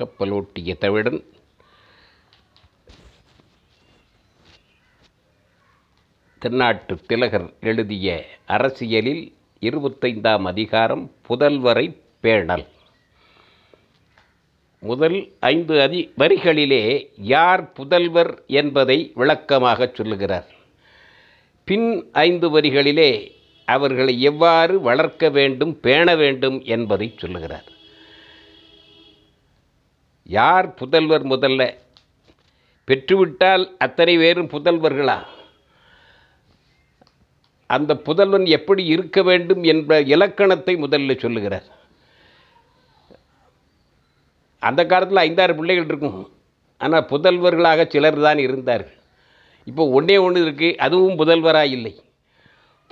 கப்பலோட்டிய தவிடன் தென்னாட்டு திலகர் எழுதிய அரசியலில் 25ஆம் அதிகாரம் புதல்வரைப் பேணல். முதல் 5 வரிகளிலே யார் புதல்வர் என்பதை விளக்கமாக சொல்லுகிறார். பின் 5 வரிகளிலே அவர்களை எவ்வாறு வளர்க்க வேண்டும், பேண வேண்டும் என்பதை சொல்லுகிறார். யார் புதல்வர்? முதல்ல பெற்றுவிட்டால் அத்தனை பேரும் புதல்வர்களா? அந்த புதல்வன் எப்படி இருக்க வேண்டும் என்ற இலக்கணத்தை முதல்ல சொல்லுகிறார். அந்த காலத்தில் 5-6 பிள்ளைகள் இருக்கும், ஆனால் புதல்வர்களாக சிலர் தான் இருந்தார்கள். இப்போ ஒன்று இருக்குது, அதுவும் புதல்வராக இல்லை.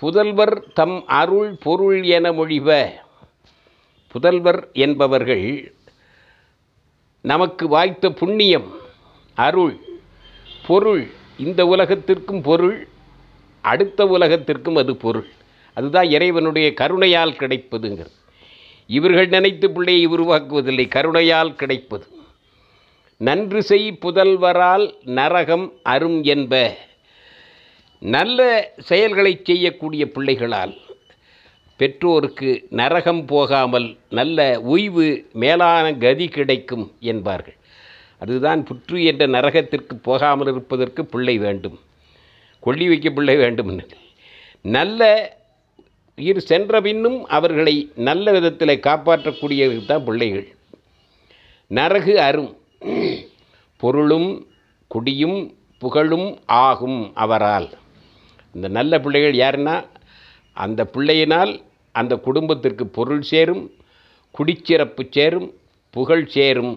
புதல்வர் தம் அருள் பொருள் என மொழிப. புதல்வர் என்பவர்கள் நமக்கு வாய்த்த புண்ணியம், அருள், பொருள். இந்த உலகத்திற்கும் பொருள், அடுத்த உலகத்திற்கும் அது பொருள். அதுதான் இறைவனுடைய கருணையால் கிடைப்பதுங்கிறது. இவர்கள் நினைத்து பிள்ளையை உருவாக்குவதில்லை, கருணையால் கிடைப்பது. நன்று செய் புதல்வரால் நரகம் அரும் என்ப. நல்ல செயல்களை செய்யக்கூடிய பிள்ளைகளால் பெற்றோருக்கு நரகம் போகாமல் நல்ல ஓய்வு, மேலான கதி கிடைக்கும் என்பார்கள். அதுதான் புற்று என்ற நரகத்திற்கு போகாமல் இருப்பதற்கு பிள்ளை வேண்டும், கொள்ளி வைக்க பிள்ளை வேண்டும். நல்ல உயிர் சென்ற பின்னும் அவர்களை நல்ல விதத்தில் காப்பாற்றக்கூடியவர்கள் தான் பிள்ளைகள். நரகு அரும், பொருளும் குடியும் புகழும் ஆகும் அவரால். இந்த நல்ல பிள்ளைகள் யாருன்னா, அந்த பிள்ளையினால் அந்த குடும்பத்திற்கு பொருள் சேரும், குடிச்சிறப்பு சேரும், புகழ் சேரும்.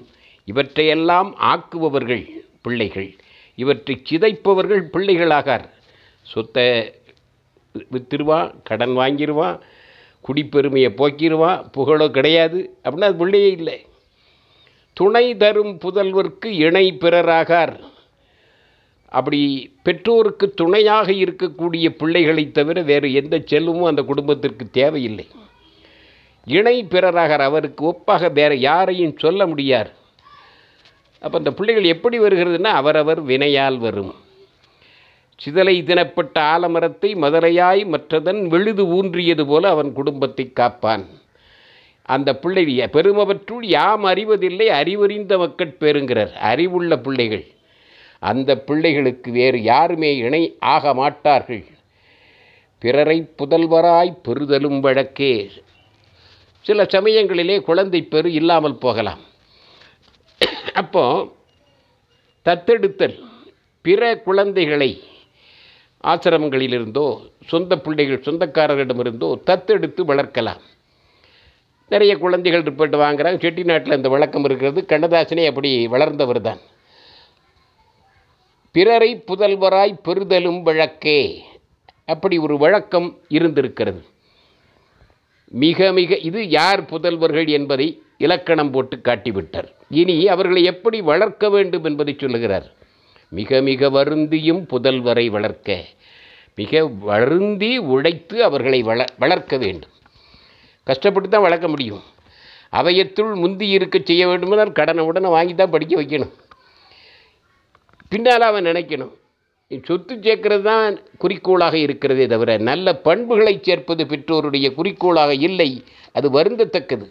இவற்றையெல்லாம் ஆக்குபவர்கள் பிள்ளைகள், இவற்றை சிதைப்பவர்கள் பிள்ளைகளாகார். சொத்தை விற்றுருவான், கடன் வாங்கிடுவான், குடிப்பெருமையை போக்கிடுவான், புகழோ கிடையாது அப்படின்னா அது பிள்ளையே இல்லை. துணை தரும் புதல்வர்க்கு இணை பிறராகார். அப்படி பெற்றோருக்கு துணையாக இருக்கக்கூடிய பிள்ளைகளை தவிர வேறு எந்த செல்வமும் அந்த குடும்பத்திற்கு தேவையில்லை. இணை பிறராகார், அவருக்கு ஒப்பாக வேறு யாரையும் சொல்ல முடியாது. அப்போ அந்த பிள்ளைகள் எப்படி வருகிறதுனா அவரவர் வினையால் வரும். சிதலை தினப்பட்ட ஆலமரத்தை மதலையாய் மற்றதன் விழுது ஊன்றியது போல அவன் குடும்பத்தை காப்பான். அந்த பிள்ளை பெருமவற்றுள் யாம் அறிவதில்லை அறிவறிந்த மக்கட் பெறுங்கிறார். அறிவுள்ள பிள்ளைகள், அந்த பிள்ளைகளுக்கு வேறு யாருமே இணை ஆக மாட்டார்கள். பிறரை புதல்வராய் பெறுதலும் வழக்கே. சில சமயங்களிலே குழந்தை பெரு இல்லாமல் போகலாம். அப்போ தத்தெடுத்தல், பிற குழந்தைகளை ஆசிரமங்களிலிருந்தோ சொந்த பிள்ளைகள் சொந்தக்காரர்களிடமிருந்தோ தத்தெடுத்து வளர்க்கலாம். நிறைய குழந்தைகள் ரிப்போர்ட் வாங்குகிறாங்க. செட்டிநாட்டில் அந்த வழக்கம் இருக்கிறது. கண்ணதாசனே அப்படி வளர்ந்தவர் தான். பிறரை புதல்வராய் பெறுதலும் வழக்கே, அப்படி ஒரு வழக்கம் இருந்திருக்கிறது. மிக மிக இது யார் புதல்வர்கள் என்பதை இலக்கணம் போட்டு காட்டிவிட்டார். இனி அவர்களை எப்படி வளர்க்க வேண்டும் என்பதை சொல்லுகிறார். மிக மிக வருந்தியும் புதல்வரை வளர்க்க, மிக வருந்தி உழைத்து அவர்களை வளர்க்க வேண்டும். கஷ்டப்பட்டு தான் வளர்க்க முடியும். அவையத்துள் முந்தி இருக்க செய்ய வேண்டுமென்றால் கடனை உடனே வாங்கி தான் படிக்க வைக்கணும். பின்னால் அவன் நினைக்கணும். சொத்து சேர்க்கிறது தான் குறிக்கோளாக இருக்கிறதே தவிர நல்ல பண்புகளை சேர்ப்பது பெற்றோருடைய குறிக்கோளாக இல்லை. அது வருந்தத்தக்கது.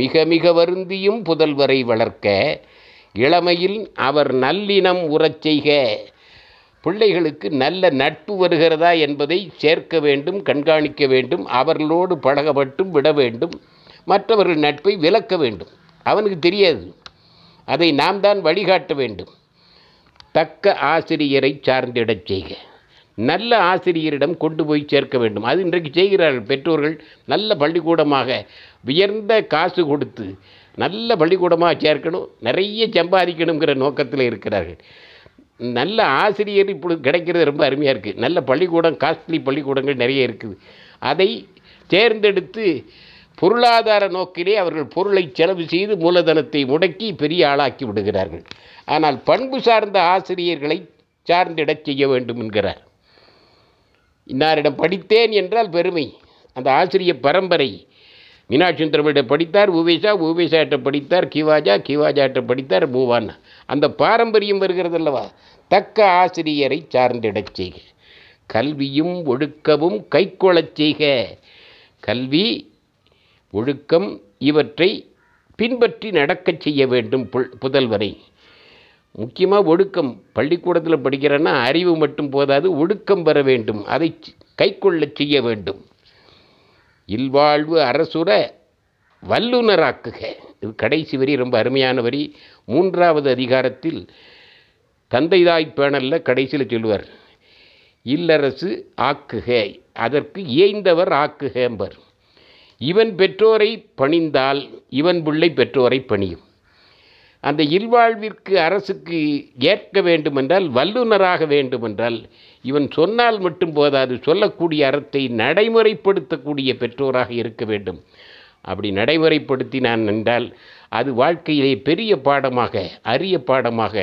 மிக மிக வருந்தியும் புதல்வரை வளர்க்க, இளமையில் அவர் நல்லினம் உறச் செய்க. பிள்ளைகளுக்கு நல்ல நட்பு வருகிறதா என்பதை சேர்க்க வேண்டும், கண்காணிக்க வேண்டும். அவர்களோடு பழக மட்டும் விட வேண்டும். மற்றவர்கள் நட்பை விலக்க வேண்டும். அவனுக்கு தெரியாது, அதை நாம் தான் வழிகாட்ட வேண்டும். தக்க ஆசிரியரை சார்ந்திடச் செய்க. நல்ல ஆசிரியரிடம் கொண்டு போய் சேர்க்க வேண்டும். அது இன்றைக்கு செய்கிறார்கள் பெற்றோர்கள். நல்ல பள்ளிக்கூடமாக உயர்ந்த காசு கொடுத்து நல்ல பள்ளிக்கூடமாக சேர்க்கணும், நிறைய சம்பாதிக்கணுங்கிற நோக்கத்தில் இருக்கிறார்கள். நல்ல ஆசிரியர் இப்பொழுது கிடைக்கிறது ரொம்ப அருமையாக இருக்குது. நல்ல பள்ளிக்கூடம், காஸ்ட்லி பள்ளிக்கூடங்கள் நிறைய இருக்குது. அதை தேர்ந்தெடுத்து பொருளாதார நோக்கிலே அவர்கள் பொருளை செலவு செய்து மூலதனத்தை முடக்கி பெரிய ஆளாக்கி விடுகிறார்கள். ஆனால் பண்பு சார்ந்த ஆசிரியர்களை சார்ந்திடச் செய்ய வேண்டும் என்கிறார். இன்னாரிடம் படித்தேன் என்றால் பெருமை. அந்த ஆசிரிய பரம்பரை மீனாட்சி சுந்தரமிட்ட படித்தார், உவேசா உவேசாட்ட படித்தார், கிவாஜா கிவாஜாட்ட படித்தார், பூவான்னா அந்த பாரம்பரியம் வருகிறது அல்லவா. தக்க ஆசிரியரை சார்ந்திடச் செய்க, கல்வியும் ஒழுக்கமும் கைக்கொள்ளச் செய்க. கல்வி ஒழுக்கம் இவற்றை பின்பற்றி நடக்கச் செய்ய வேண்டும் புதல்வரை. முக்கியமாக ஒழுக்கம், பள்ளிக்கூடத்தில் படிக்கிறேன்னா அறிவு மட்டும் போதாது, ஒழுக்கம் பெற வேண்டும், அதை கைக்கொள்ளச் செய்ய வேண்டும். இல்வாழ்வு அரசுர வல்லுநராக்குக. இது கடைசி வரி, ரொம்ப அருமையான வரி. 3வது அதிகாரத்தில் தந்தைதாய்ப் பேணலில் கடைசியில் சொல்லுவார், இல்லரசு ஆக்குக, அதற்கு ஏய்ந்தவர் ஆக்குக என்பர். இவன் பெற்றோரை பணிந்தால் இவன் பிள்ளை பெற்றோரை பணியும். அந்த இல்வாழ்விற்கு அரசுக்கு ஏற்க வேண்டுமென்றால், வல்லுநராக வேண்டுமென்றால், இவன் சொன்னால் மட்டும் போதாது, சொல்லக்கூடிய அறத்தை நடைமுறைப்படுத்தக்கூடிய பெற்றோராக இருக்க வேண்டும். அப்படி நடைமுறைப்படுத்தினான் என்றால் அது வாழ்க்கையிலே பெரிய பாடமாக, அரிய பாடமாக,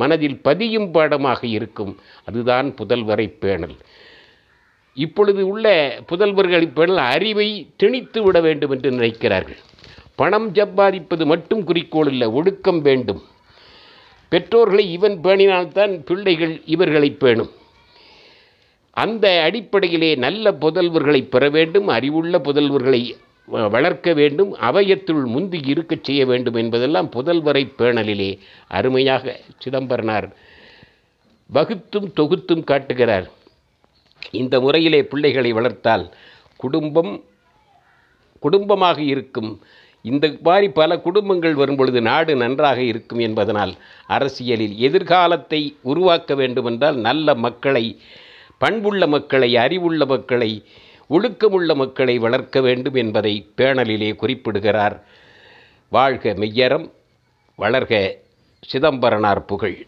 மனதில் பதியும் பாடமாக இருக்கும். அதுதான் புதல்வரைப் பேணல். இப்பொழுது உள்ள புதல்வர்களைப் பேணல் அறிவை திணித்து விட வேண்டும் என்று நினைக்கிறார்கள். பணம் சம்பாதிப்பது மட்டும் குறிக்கோள் இல்லை, ஒழுக்கம் வேண்டும். பெற்றோர்களை இவன் பேணினால்தான் பிள்ளைகள் இவர்களை பேணும். அந்த அடிப்படையிலே நல்ல புதல்வர்களை பெற வேண்டும், அறிவுள்ள புதல்வர்களை வளர்க்க வேண்டும், அவயத்துள் முந்தி இருக்கச் செய்ய வேண்டும் என்பதெல்லாம் புதல்வரைப் பேணலிலே அருமையாக சிதம்பரனார் வகுத்தும் தொகுத்தும் காட்டுகிறார். இந்த முறையிலே பிள்ளைகளை வளர்த்தால் குடும்பம் குடும்பமாக இருக்கும். இந்த மாதிரி பல குடும்பங்கள் வரும்பொழுது நாடு நன்றாக இருக்கும் என்பதனால் அரசியலில் எதிர்காலத்தை உருவாக்க வேண்டுமென்றால் நல்ல மக்களை, பண்புள்ள மக்களை, அறிவுள்ள மக்களை, ஒழுக்கமுள்ள மக்களை வளர்க்க வேண்டும் என்பதை பேணலிலே குறிப்பிடுகிறார். வாழ்க மெய்யறம், வளர்க சிதம்பரனார் புகழ்.